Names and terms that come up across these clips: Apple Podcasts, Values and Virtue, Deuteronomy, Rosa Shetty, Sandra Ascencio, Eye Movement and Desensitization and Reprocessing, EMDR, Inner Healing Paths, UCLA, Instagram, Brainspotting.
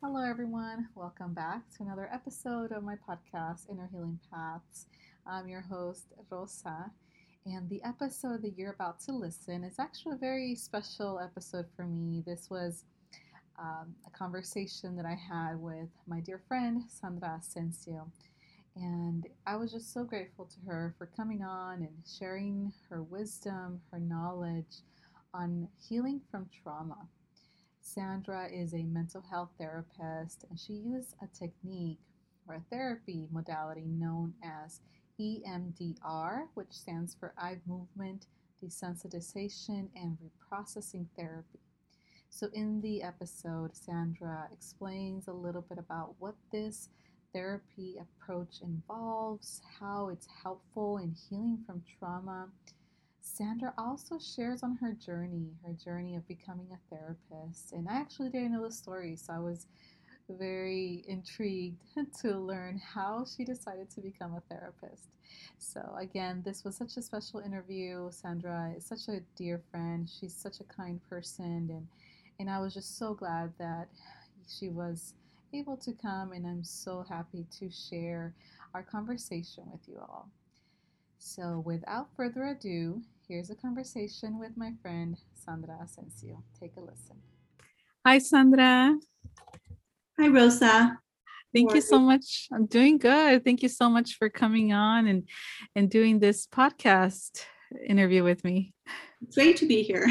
Hello, everyone. Welcome back to another episode of my podcast, Inner Healing Paths. I'm your host, Rosa, and the episode that you're about to listen is actually a very special episode for me. This was a conversation that I had with my dear friend, Sandra Ascencio, and I was just so grateful to her for coming on and sharing her wisdom, her knowledge on healing from trauma. Sandra is a mental health therapist, and she used a technique or a therapy modality known as EMDR, which stands for Eye Movement, Desensitization, and Reprocessing Therapy. So in the episode, Sandra explains a little bit about what this therapy approach involves, how it's helpful in healing from trauma. Sandra also shares on her journey of becoming a therapist, and I actually didn't know the story, so I was very intrigued to learn how she decided to become a therapist. So again, this was such a special interview. Sandra is such a dear friend. She's such a kind person, and I was just so glad that she was able to come, and I'm so happy to share our conversation with you all. So without further ado, here's a conversation with my friend, Sandra Ascencio. Take a listen. Hi, Sandra. Hi, Rosa. Thank you so much. I'm doing good. Thank you so much for coming on and doing this podcast interview with me. It's great to be here.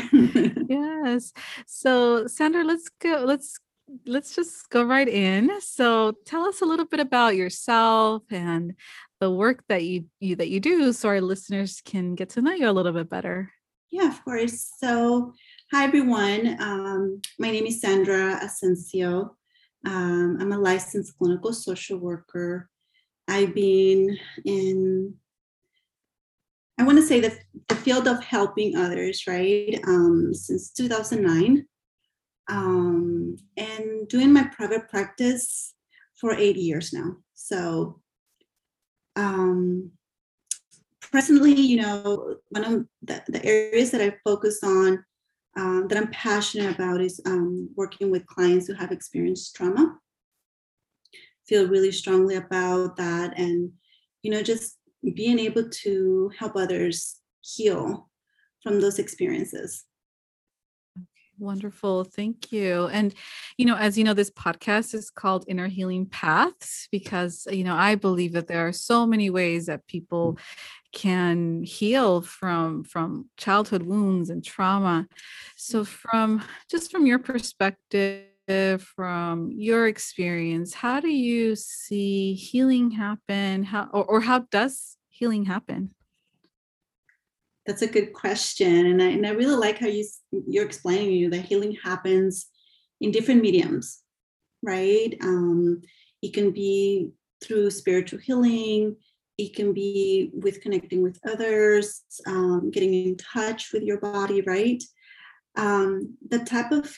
Yes. So Sandra, let's just go right in. So tell us a little bit about yourself and the work that you do, so our listeners can get to know you a little bit better. Yeah, of course. So hi, everyone. My name is Sandra Ascencio. I'm a licensed clinical social worker. I've been in, I want to say, the field of helping others, right, since 2009. And doing my private practice for 8 years now. So presently, you know, one of the areas that I focus on, that I'm passionate about, is working with clients who have experienced trauma. Feel really strongly about that, and, you know, just being able to help others heal from those experiences. Wonderful. Thank you. And, you know, as you know, this podcast is called Inner Healing Paths because, you know, I believe that there are so many ways that people can heal from childhood wounds and trauma. So from your perspective, from your experience, how do you see healing happen? How does healing happen? That's a good question. And I really like how you're explaining that healing happens in different mediums, right? It can be through spiritual healing. It can be with connecting with others, getting in touch with your body, right? The type of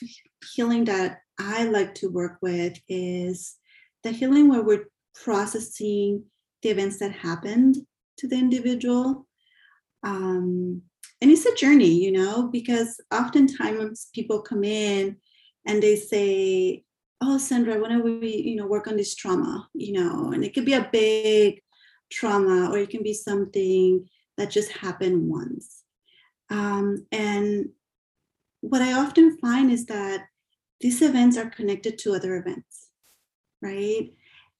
healing that I like to work with is the healing where we're processing the events that happened to the individual. And it's a journey, you know, because oftentimes people come in and they say, "Oh, Sandra, why don't we, work on this trauma?" And it could be a big trauma, or it can be something that just happened once. And what I often find is that these events are connected to other events, right?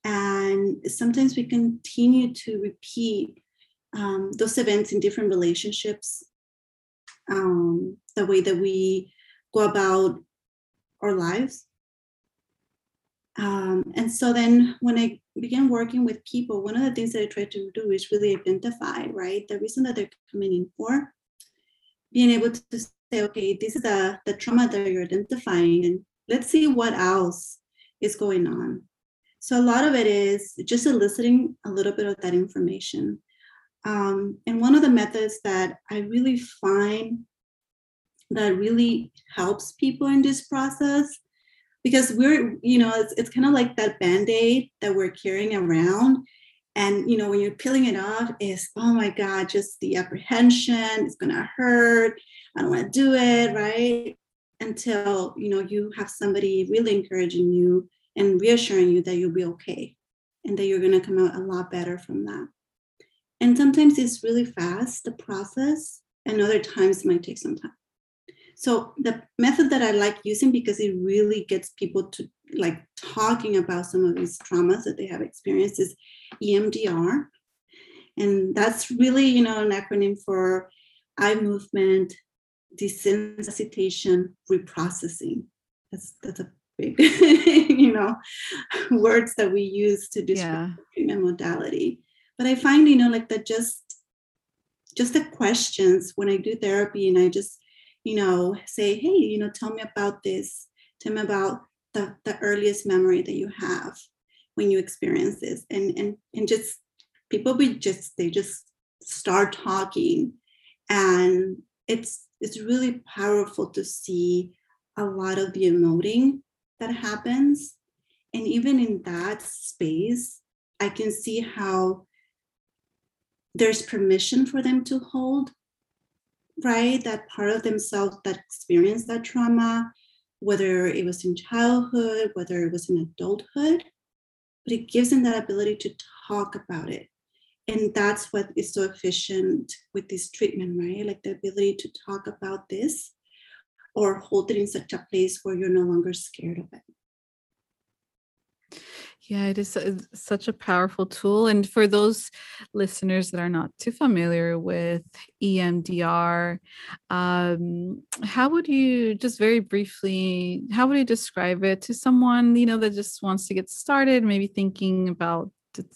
And sometimes we continue to repeat those events in different relationships, the way that we go about our lives. And so then when I began working with people, one of the things that I tried to do is really identify, right, the reason that they're coming in for, being able to say, okay, this is the trauma that you're identifying, and let's see what else is going on. So a lot of it is just eliciting a little bit of that information. And one of the methods that I really find that really helps people in this process, because we're, you know, it's kind of like that Band-Aid that we're carrying around. And, you know, when you're peeling it off, it's, oh my God, just the apprehension, it's going to hurt, I don't want to do it, right? Until, you know, you have somebody really encouraging you and reassuring you that you'll be okay and that you're going to come out a lot better from that. And sometimes it's really fast, the process, and other times it might take some time. So the method that I like using, because it really gets people to like talking about some of these traumas that they have experienced, is EMDR. And that's really, you know, an acronym for Eye Movement, Desensitization, Reprocessing. That's a big, you know, words that we use to describe the treatment modality. But I find, you know, like that just the questions when I do therapy, and I just, you know, say, hey, you know, tell me about this. Tell me about the earliest memory that you have when you experience this. And just people they just start talking. And it's really powerful to see a lot of the emoting that happens. And even in that space, I can see how there's permission for them to hold, right, that part of themselves that experienced that trauma, whether it was in childhood, whether it was in adulthood, but it gives them that ability to talk about it. And that's what is so efficient with this treatment, right? Like the ability to talk about this or hold it in such a place where you're no longer scared of it. Yeah, it is such a powerful tool. And for those listeners that are not too familiar with EMDR, how would you describe it to someone, you know, that just wants to get started, maybe thinking about,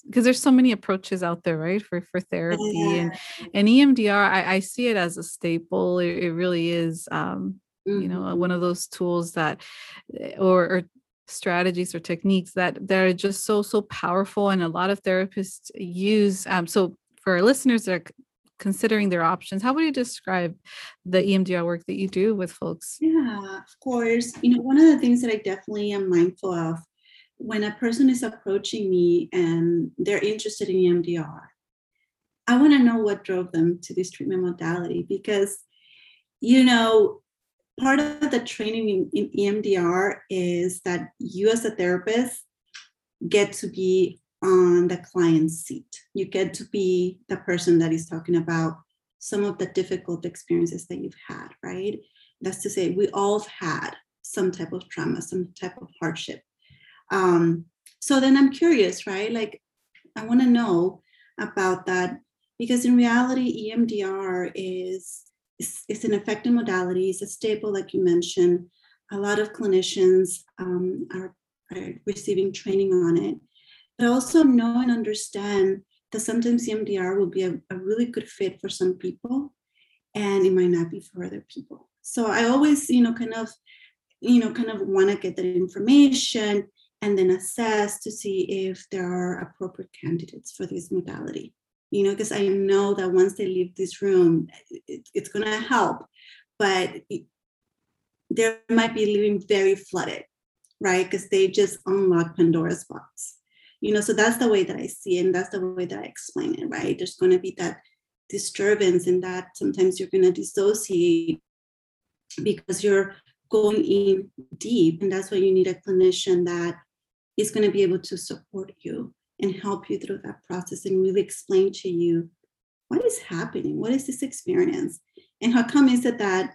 because there's so many approaches out there, right, for therapy. Yeah. And EMDR, I see it as a staple. It really is, mm-hmm. you know, one of those tools that, or strategies or techniques that are just so powerful, and a lot of therapists use. So for our listeners that are considering their options, how would you describe the EMDR work that you do with folks? Yeah, of course. You know, one of the things that I definitely am mindful of when a person is approaching me and they're interested in EMDR, I want to know what drove them to this treatment modality, because, you know, part of the training in EMDR is that you as a therapist get to be on the client's seat. You get to be the person that is talking about some of the difficult experiences that you've had, right? That's to say, we all have had some type of trauma, some type of hardship. So then I'm curious, right? Like, I want to know about that, because in reality, EMDR is... it's an effective modality. It's a staple, like you mentioned. A lot of clinicians are receiving training on it. But also know and understand that sometimes EMDR will be a really good fit for some people, and it might not be for other people. So I always, kind of want to get that information and then assess to see if there are appropriate candidates for this modality. You know, because I know that once they leave this room, it's going to help, but they might be leaving very flooded, right? Because they just unlock Pandora's box, you know, so that's the way that I see it. And that's the way that I explain it, right? There's going to be that disturbance, and that sometimes you're going to dissociate because you're going in deep. And that's why you need a clinician that is going to be able to support you and help you through that process and really explain to you what is happening, what is this experience, and how come is it that,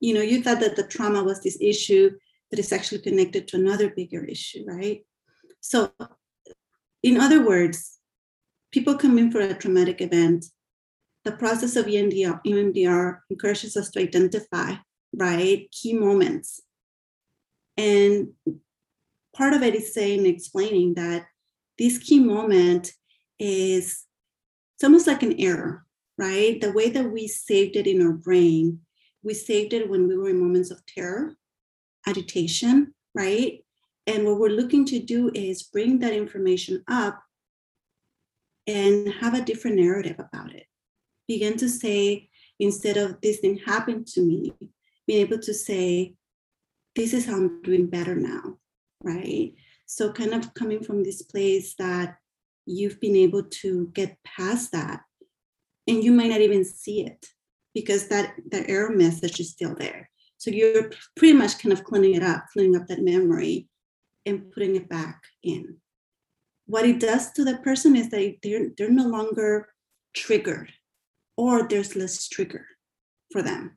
you know, you thought that the trauma was this issue, but it's actually connected to another bigger issue, right? So in other words, people come in for a traumatic event. The process of EMDR encourages us to identify right? Key moments. And part of it is saying, explaining that this key moment is, it's almost like an error, right? The way that we saved it in our brain, we saved it when we were in moments of terror, agitation, right? And what we're looking to do is bring that information up and have a different narrative about it. Begin to say, instead of this thing happened to me, being able to say, this is how I'm doing better now, right? So kind of coming from this place that you've been able to get past that, and you might not even see it because that error message is still there. So you're pretty much kind of cleaning up that memory and putting it back in. What it does to the person is that they're no longer triggered, or there's less trigger for them.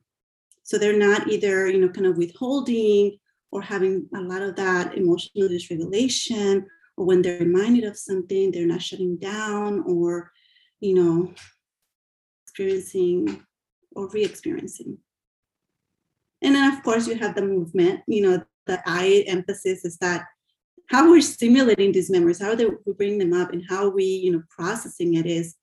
So they're not either, kind of withholding or having a lot of that emotional dysregulation, or when they're reminded of something, they're not shutting down or, experiencing or re-experiencing. And then, of course, you have the movement, the eye emphasis is that how we're stimulating these memories, how we bring them up, and how we, processing it is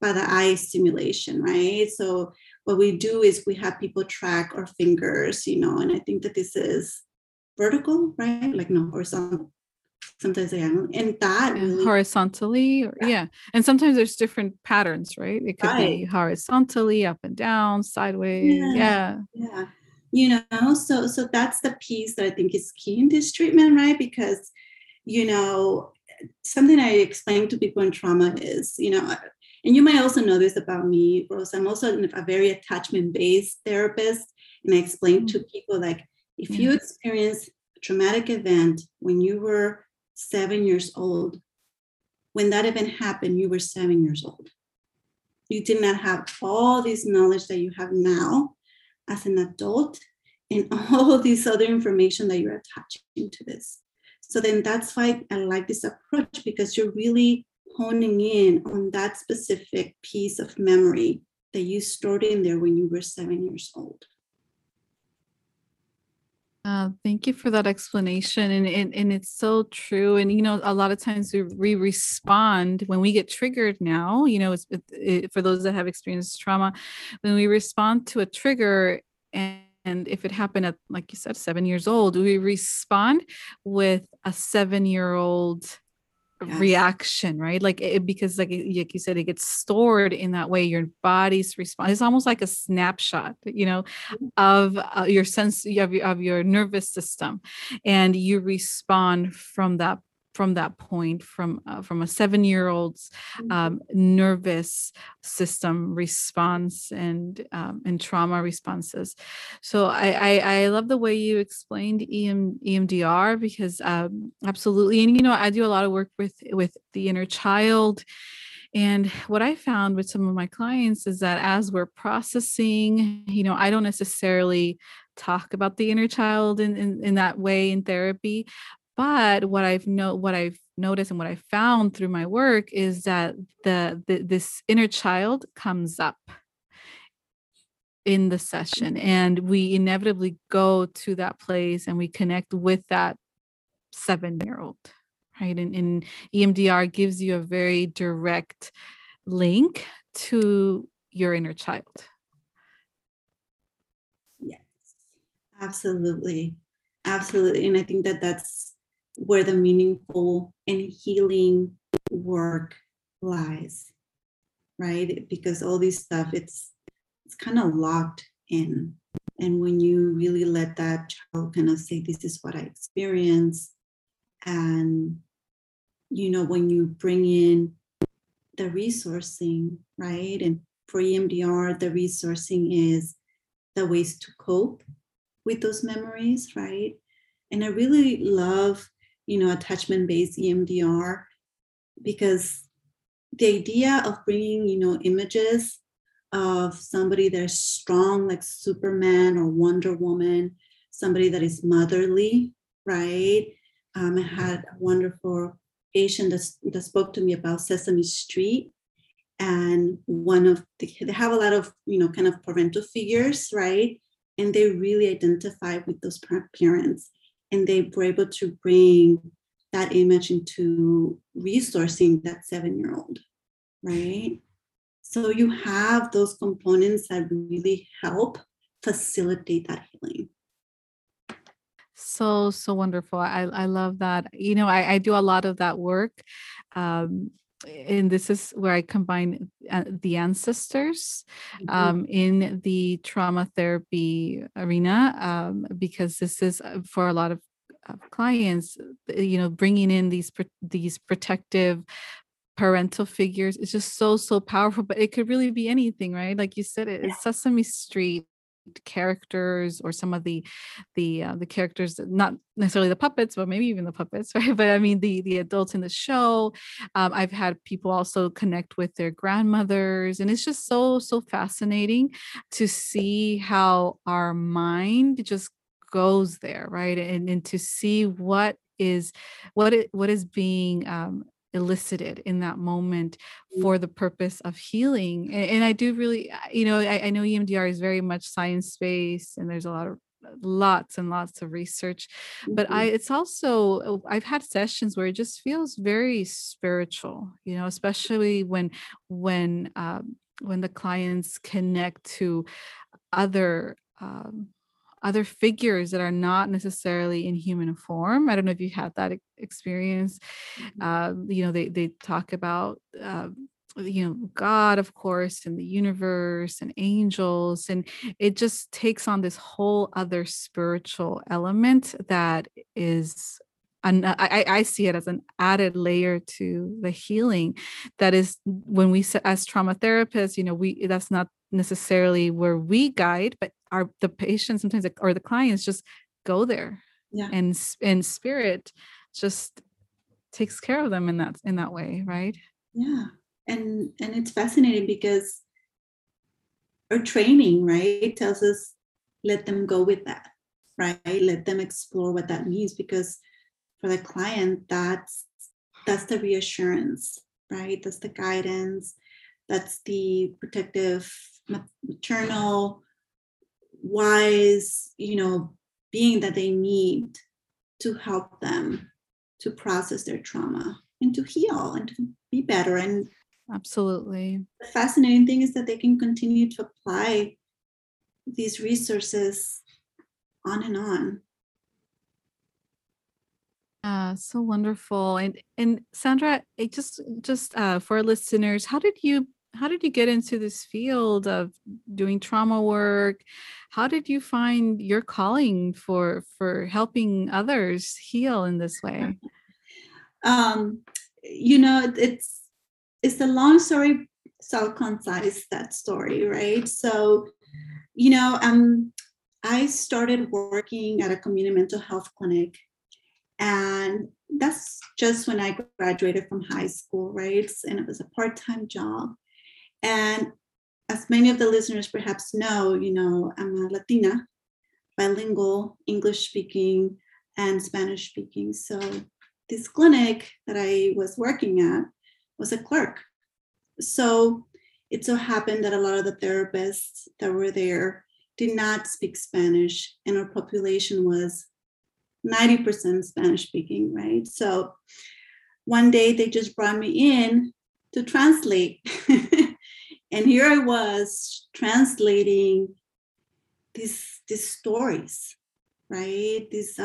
by the eye stimulation, right? So what we do is we have people track our fingers, and I think that this is vertical, right? Like no, horizontal. Sometimes they are, and that really, horizontally, or, yeah. And sometimes there's different patterns, right? It could be horizontally, up and down, sideways, yeah. So that's the piece that I think is key in this treatment, right? Because, something I explain to people in trauma is, and you might also know this about me, Rosa, I'm also a very attachment-based therapist. And I explain to people, like, if you experience a traumatic event when you were 7 years old, when that event happened, you were 7 years old. You did not have all this knowledge that you have now as an adult, and all this other information that you're attaching to this. So then that's why I like this approach, because you're really honing in on that specific piece of memory that you stored in there when you were 7 years old. Thank you for that explanation. And it's so true. And, a lot of times we respond when we get triggered now, for those that have experienced trauma, when we respond to a trigger, and if it happened at, like you said, 7 years old, we respond with a 7-year-old reaction, right? Like because you said, it gets stored in that way. Your body's response, it's almost like a snapshot, of your sense of your nervous system, and you respond from that point, from a 7-year-old's nervous system response and trauma responses. So I love the way you explained EMDR, because absolutely. And, I do a lot of work with the inner child. And what I found with some of my clients is that as we're processing, I don't necessarily talk about the inner child in that way in therapy. But what I've noticed and what I found through my work is that this inner child comes up in the session, and we inevitably go to that place and we connect with that 7-year-old, right? And EMDR gives you a very direct link to your inner child. Yes, absolutely. Absolutely. And I think that that's where the meaningful and healing work lies, right? Because all this stuff, it's kind of locked in. And when you really let that child kind of say, this is what I experienced, and, when you bring in the resourcing, right? And for EMDR, the resourcing is the ways to cope with those memories, right? And I really love attachment-based EMDR, because the idea of bringing, images of somebody that's strong, like Superman or Wonder Woman, somebody that is motherly, right? I had a wonderful Asian that spoke to me about Sesame Street, and they have a lot of, kind of parental figures, right? and they really identify with those parents, and they were able to bring that image into resourcing that 7-year-old, right? So you have those components that really help facilitate that healing. So wonderful. I love that. You know, I do a lot of that work. And this is where I combine the ancestors in the trauma therapy arena, because this is for a lot of clients, you know, bringing in these protective parental figures is just so powerful, but it could really be anything, right? Like you said, it's Sesame Street characters, or some of the characters, not necessarily the puppets, but maybe even the puppets, right? But I mean the adults in the show. I've had people also connect with their grandmothers, and it's just so fascinating to see how our mind just goes there, right? And to see what is being elicited in that moment for the purpose of healing. And I do really, you know, I know EMDR is very much science-based, and there's a lot of lots of research, but it's also, I've had sessions where it just feels very spiritual, you know, especially when the clients connect to other figures that are not necessarily in human form. I don't know if you had that experience. You know, they talk about, you know, God, of course, and the universe and angels, and it just takes on this whole other spiritual element that is, I see it as an added layer to the healing. That is when we, as trauma therapists, you know, that's not necessarily where we guide, but the patients sometimes, or the clients, just go there, and spirit just takes care of them in that way, right? Yeah, and it's fascinating because our training, right, tells us let them go with that, right? Let them explore what that means, because for the client, that's the reassurance, right? That's the guidance. That's the protective, maternal, wise, you know, being that they need to help them to process their trauma and to heal and to be better. And absolutely, the fascinating thing is that they can continue to apply these resources on and on. So wonderful. And Sandra, it just for our listeners, how did you get into this field of doing trauma work? How did you find your calling for helping others heal in this way? You know, it's a long story, so I'll concise that story, right? So, you know, I started working at a community mental health clinic. And that's just when I graduated from high school, right? And it was a part-time job. And as many of the listeners perhaps know, you know, I'm a Latina, bilingual, English-speaking and Spanish-speaking. So this clinic that I was working at was a clerk. So it so happened that a lot of the therapists that were there did not speak Spanish, and our population was 90% Spanish speaking, right? So one day they just brought me in to translate. And here I was translating these stories, right? These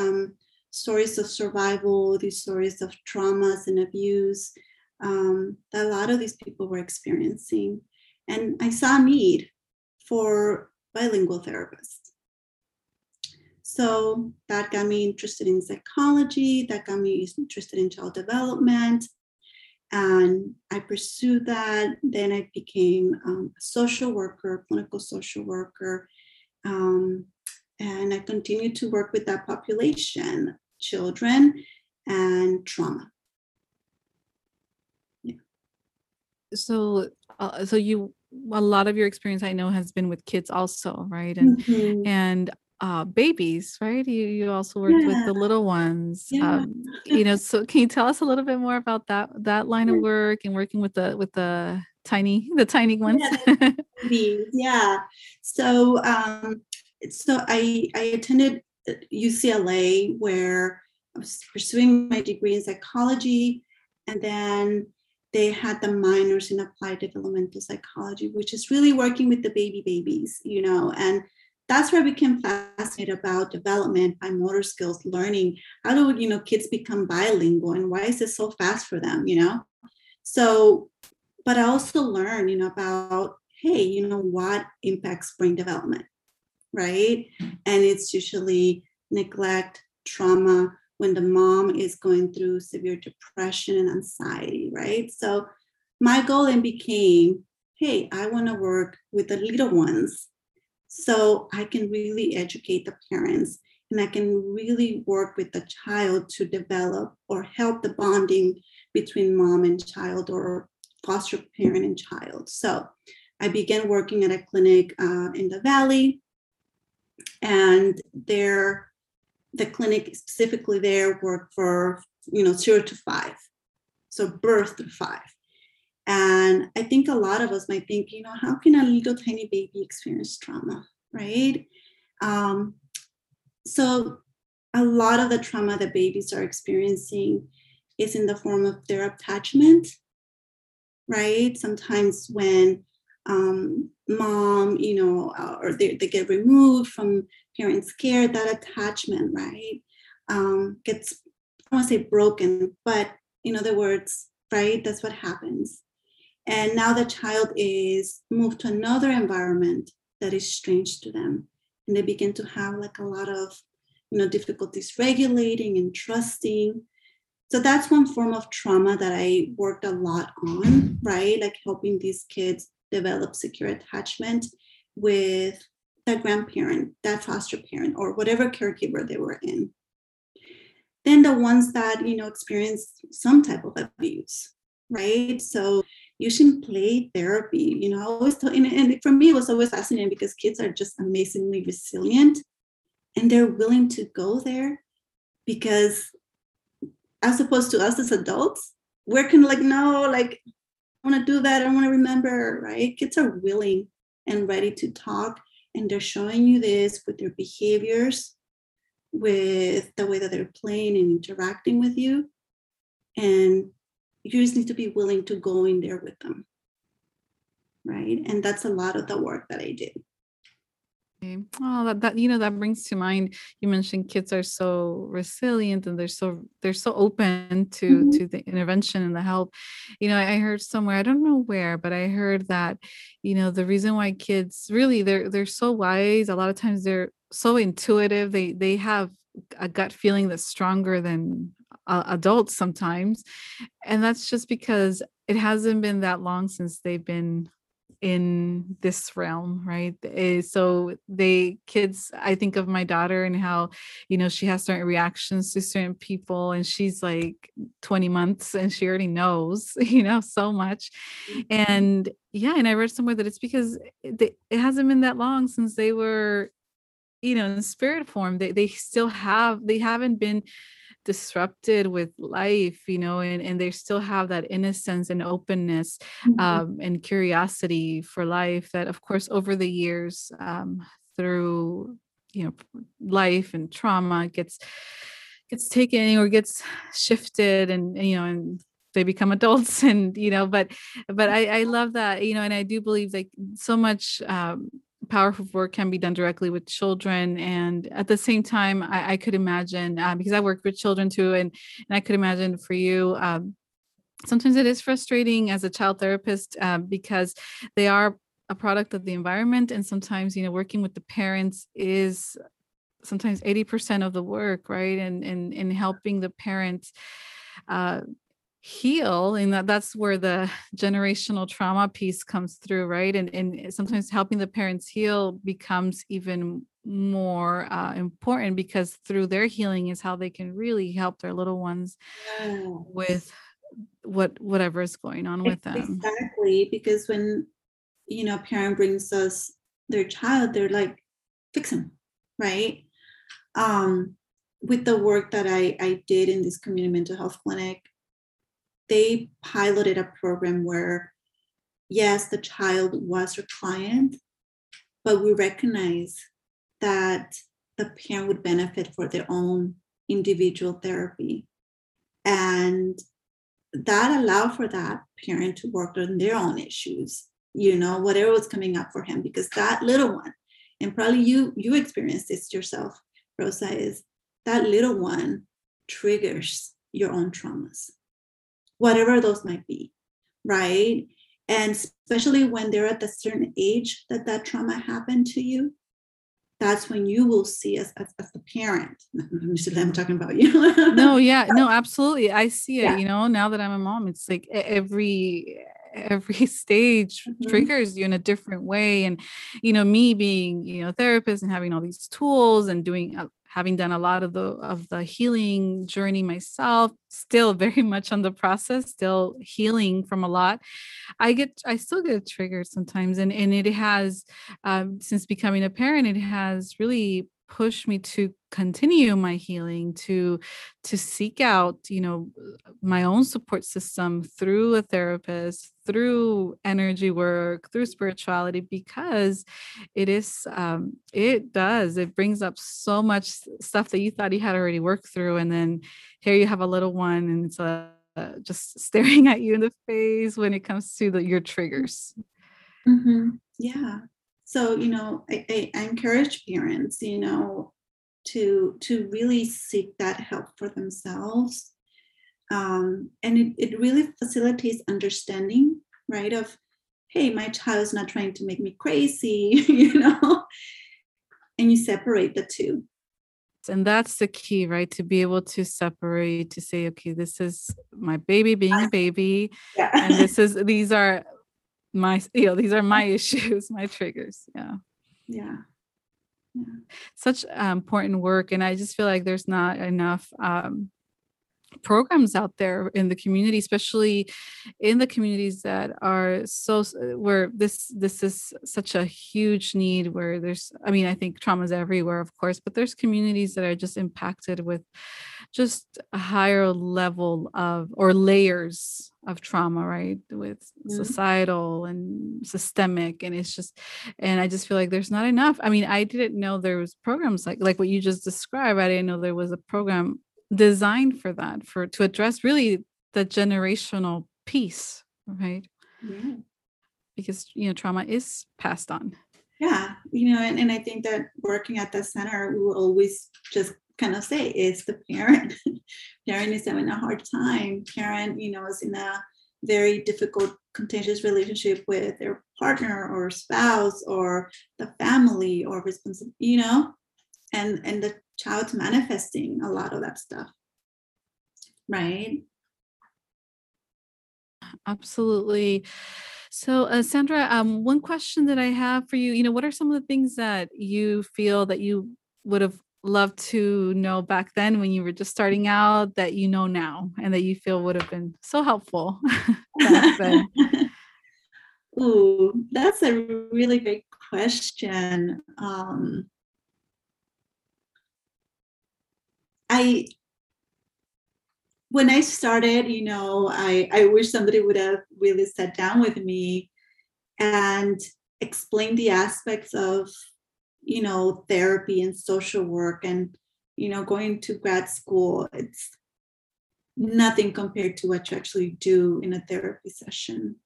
stories of survival, these stories of traumas and abuse that a lot of these people were experiencing. And I saw a need for bilingual therapists. So that got me interested in psychology, that got me interested in child development, and I pursued that. Then I became a social worker, clinical social worker, and I continued to work with that population, children and trauma. Yeah. So you, a lot of your experience I know has been with kids also, right? And babies, right? You also worked with the little ones, you know, so can you tell us a little bit more about that line of work and working with the tiny ones? So so I attended UCLA, where I was pursuing my degree in psychology, and then they had the minors in applied developmental psychology, which is really working with the babies, you know, and that's where I became fascinated about development, fine motor skills, learning. How do, you know, kids become bilingual, and why is it so fast for them, you know? So, but I also learned, you know, about, hey, you know, what impacts brain development, right? And it's usually neglect, trauma, when the mom is going through severe depression and anxiety, right? So my goal then became, hey, I want to work with the little ones so I can really educate the parents, and I can really work with the child to develop or help the bonding between mom and child, or foster parent and child. So I began working at a clinic in the Valley, and the clinic specifically there worked for, you know, 0 to 5, so birth to 5. And I think a lot of us might think, you know, how can a little tiny baby experience trauma, right? So a lot of the trauma that babies are experiencing is in the form of their attachment, right? Sometimes when mom, you know, or they get removed from parents' care, that attachment, right, gets, I don't want to say broken, but you know the words, right? That's what happens. And now the child is moved to another environment that is strange to them, and they begin to have like a lot of, you know, difficulties regulating and trusting. So that's one form of trauma that I worked a lot on, right? Like helping these kids develop secure attachment with that grandparent, that foster parent, or whatever caregiver they were in. Then the ones that, you know, experience some type of abuse, right? So you should play therapy, you know, I always tell, and for me, it was always fascinating because kids are just amazingly resilient, and they're willing to go there, because as opposed to us as adults, we're kind of like, no, like, I want to do that. I want to remember, right? Kids are willing and ready to talk. And they're showing you this with their behaviors, with the way that they're playing and interacting with you. And you just need to be willing to go in there with them, right? And that's a lot of the work that I did. Okay. Oh, that you know, that brings to mind, you mentioned kids are so resilient, and they're so open to mm-hmm. to the intervention and the help. You know, I heard somewhere, I don't know where, but I heard that, you know, the reason why kids really they're so wise, a lot of times they're so intuitive, they have a gut feeling that's stronger than adults sometimes, and that's just because it hasn't been that long since they've been in this realm, right? So kids, I think of my daughter and how, you know, she has certain reactions to certain people, and she's like 20 months and she already knows, you know, so much. And yeah, and I read somewhere that it's because it hasn't been that long since they were, you know, in spirit form. They haven't been disrupted with life, you know, and they still have that innocence and openness and curiosity for life that, of course, over the years, through, you know, life and trauma gets taken or gets shifted, and, you know, and they become adults, and, you know, but I love that, you know, and I do believe that so much, powerful work can be done directly with children. And at the same time, I could imagine, because I work with children too, and I could imagine for you, sometimes it is frustrating as a child therapist, because they are a product of the environment. And sometimes, you know, working with the parents is sometimes 80% of the work, right? And helping the parents, heal, and that's where the generational trauma piece comes through, right? And sometimes helping the parents heal becomes even more important, because through their healing is how they can really help their little ones with whatever is going on with them. Exactly, because when, you know, a parent brings us their child, they're like, fix him, right? With the work that I did in this community mental health clinic, they piloted a program where, yes, the child was your client, but we recognize that the parent would benefit for their own individual therapy. And that allowed for that parent to work on their own issues, you know, whatever was coming up for him, because that little one, and probably you experienced this yourself, Rosa, is that little one triggers your own traumas, whatever those might be, right? And especially when they're at a certain age that trauma happened to you, that's when you will see as the parent. I'm talking about you. No, yeah, no, absolutely. I see it, yeah. You know, now that I'm a mom, it's like every stage mm-hmm. triggers you in a different way. And, you know, me being, you know, a therapist and having all these tools and having done a lot of the healing journey myself, still very much on the process, still healing from a lot. I still get triggered sometimes. And it has, since becoming a parent, it has really pushed me to continue my healing, to seek out, you know, my own support system through a therapist, through energy work, through spirituality, because it brings up so much stuff that you thought you had already worked through. And then here you have a little one and it's just staring at you in the face when it comes to your triggers. Mm-hmm. Yeah. So, you know, I encourage parents, you know, to really seek that help for themselves. And it really facilitates understanding, right, of, hey, my child is not trying to make me crazy, you know, and you separate the two. And that's the key, right? To be able to separate, to say, okay, this is my baby being a baby. Yeah. And these are my, you know, these are my issues, my triggers. Yeah. Yeah. Yeah. Such important work. And I just feel like there's not enough programs out there in the community, especially in the communities that are where this is such a huge need, where there's, I mean, I think trauma's everywhere, of course, but there's communities that are just impacted with just a higher level of, or layers of trauma, right? With mm-hmm. societal and systemic. And it's just, and I just feel like there's not enough. I mean, I didn't know there was programs like what you just described. I didn't know there was a program designed for that, to address really the generational piece, right? Yeah. Because, you know, trauma is passed on. Yeah. You know, and I think that working at the center, we will always just kind of say it's the parent. Parent is having a hard time. Parent, you know, is in a very difficult, contentious relationship with their partner or spouse or the family or responsibility, you know, and the child's manifesting a lot of that stuff, right? Absolutely. So Sandra, one question that I have for you, you know, what are some of the things that you feel that you would have loved to know back then when you were just starting out that you know now and that you feel would have been so helpful back then? Ooh, that's a really big question. When I started, you know, I wish somebody would have really sat down with me and explained the aspects of, you know, therapy and social work and, you know, going to grad school. It's nothing compared to what you actually do in a therapy session.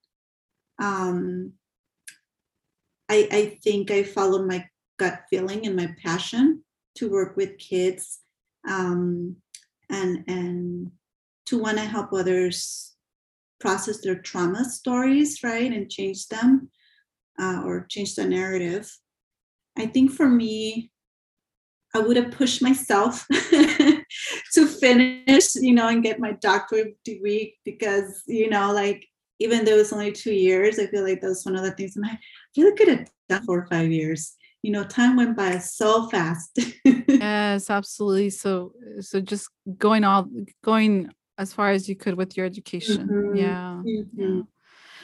I think I followed my gut feeling and my passion to work with kids. And to want to help others process their trauma stories, right, and change them or change the narrative. I think for me, I would have pushed myself to finish, you know, and get my doctorate degree because, you know, like, even though it's only 2 years, I feel like that's one of the things that I really could have done 4 or 5 years. You know, time went by so fast. Yes, absolutely. So just going as far as you could with your education. Mm-hmm. Yeah. Mm-hmm.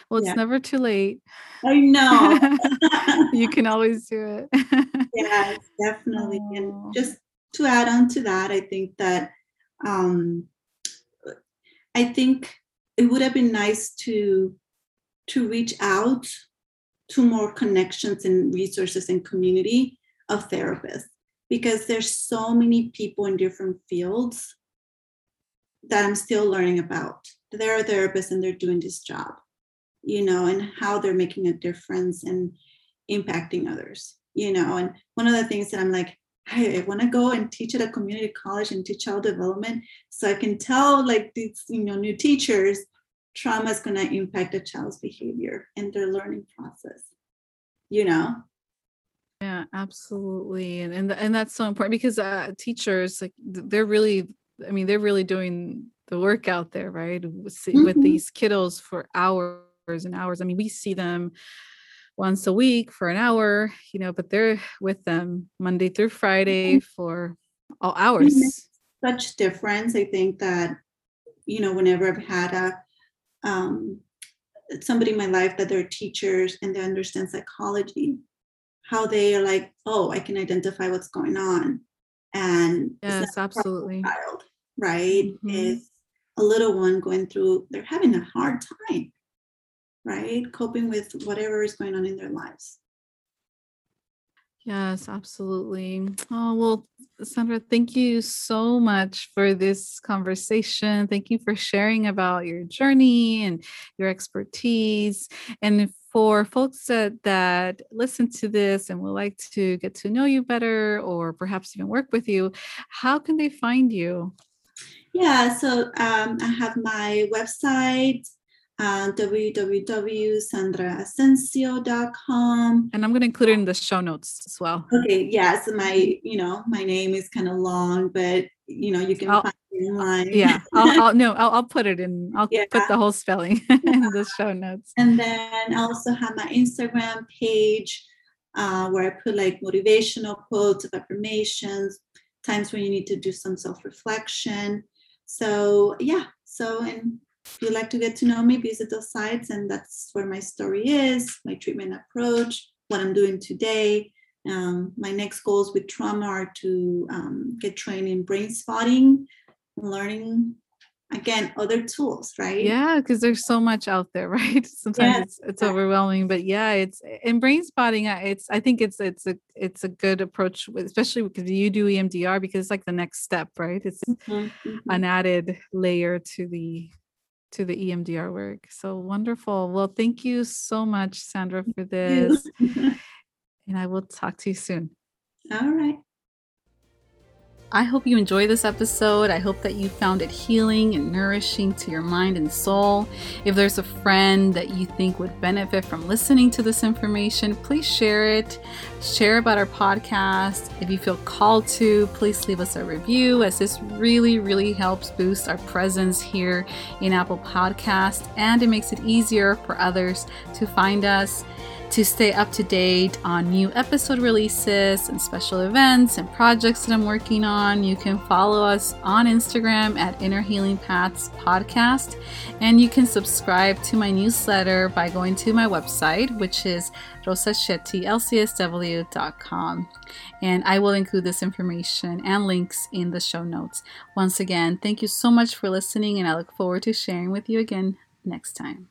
Well, it's never too late. I know. You can always do it. Yes, definitely. Oh. And just to add on to that, I think that it would have been nice to reach out to more connections and resources and community of therapists, because there's so many people in different fields that I'm still learning about. There are therapists and they're doing this job, you know, and how they're making a difference and impacting others, you know. And one of the things that I'm like, I want to go and teach at a community college and teach child development, so I can tell, like, these, you know, new teachers, trauma is going to impact a child's behavior and their learning process, you know. Yeah, absolutely. And that's so important, because teachers, like, they're really doing the work out there, right? Mm-hmm. With these kiddos for hours and hours. I mean, we see them once a week for an hour, you know, but they're with them Monday through Friday for all hours. It makes such difference. I think that, you know, whenever I've had somebody in my life that they're teachers and they understand psychology, how they are like, oh, I can identify what's going on. And yes, absolutely. Child, right. Mm-hmm. Is a little one going through, they're having a hard time, right? Coping with whatever is going on in their lives. Yes, absolutely. Oh, well, Sandra, thank you so much for this conversation. Thank you for sharing about your journey and your expertise. And for folks that listen to this and would like to get to know you better, or perhaps even work with you, how can they find you? Yeah, so I have my website, www.sandraascencio.com. And I'm going to include it in the show notes as well. Okay. Yeah. So my name is kind of long, but you can find it online. Yeah. I'll put it in. I'll put the whole spelling in the show notes. And then I also have my Instagram page, where I put like motivational quotes of affirmations, times when you need to do some self-reflection. So yeah. If you'd like to get to know me, visit those sites, and that's where my story is, my treatment approach, what I'm doing today. My next goals with trauma are to get trained in brain spotting, learning, again, other tools, right? Yeah, because there's so much out there, right? Sometimes it's overwhelming, but yeah, it's in brain spotting. I think it's a good approach, especially because you do EMDR, because it's like the next step, right? It's an added layer to the EMDR work. So wonderful. Well, thank you so much, Sandra, for this. And I will talk to you soon. All right. I hope you enjoy this episode. I hope that you found it healing and nourishing to your mind and soul. If there's a friend that you think would benefit from listening to this information, please share it. Share about our podcast. If you feel called to, please leave us a review, as this really, really helps boost our presence here in Apple Podcasts, and it makes it easier for others to find us. To stay up to date on new episode releases and special events and projects that I'm working on, you can follow us on Instagram at Inner Healing Paths Podcast. And you can subscribe to my newsletter by going to my website, which is rosashettylcsw.com. And I will include this information and links in the show notes. Once again, thank you so much for listening, and I look forward to sharing with you again next time.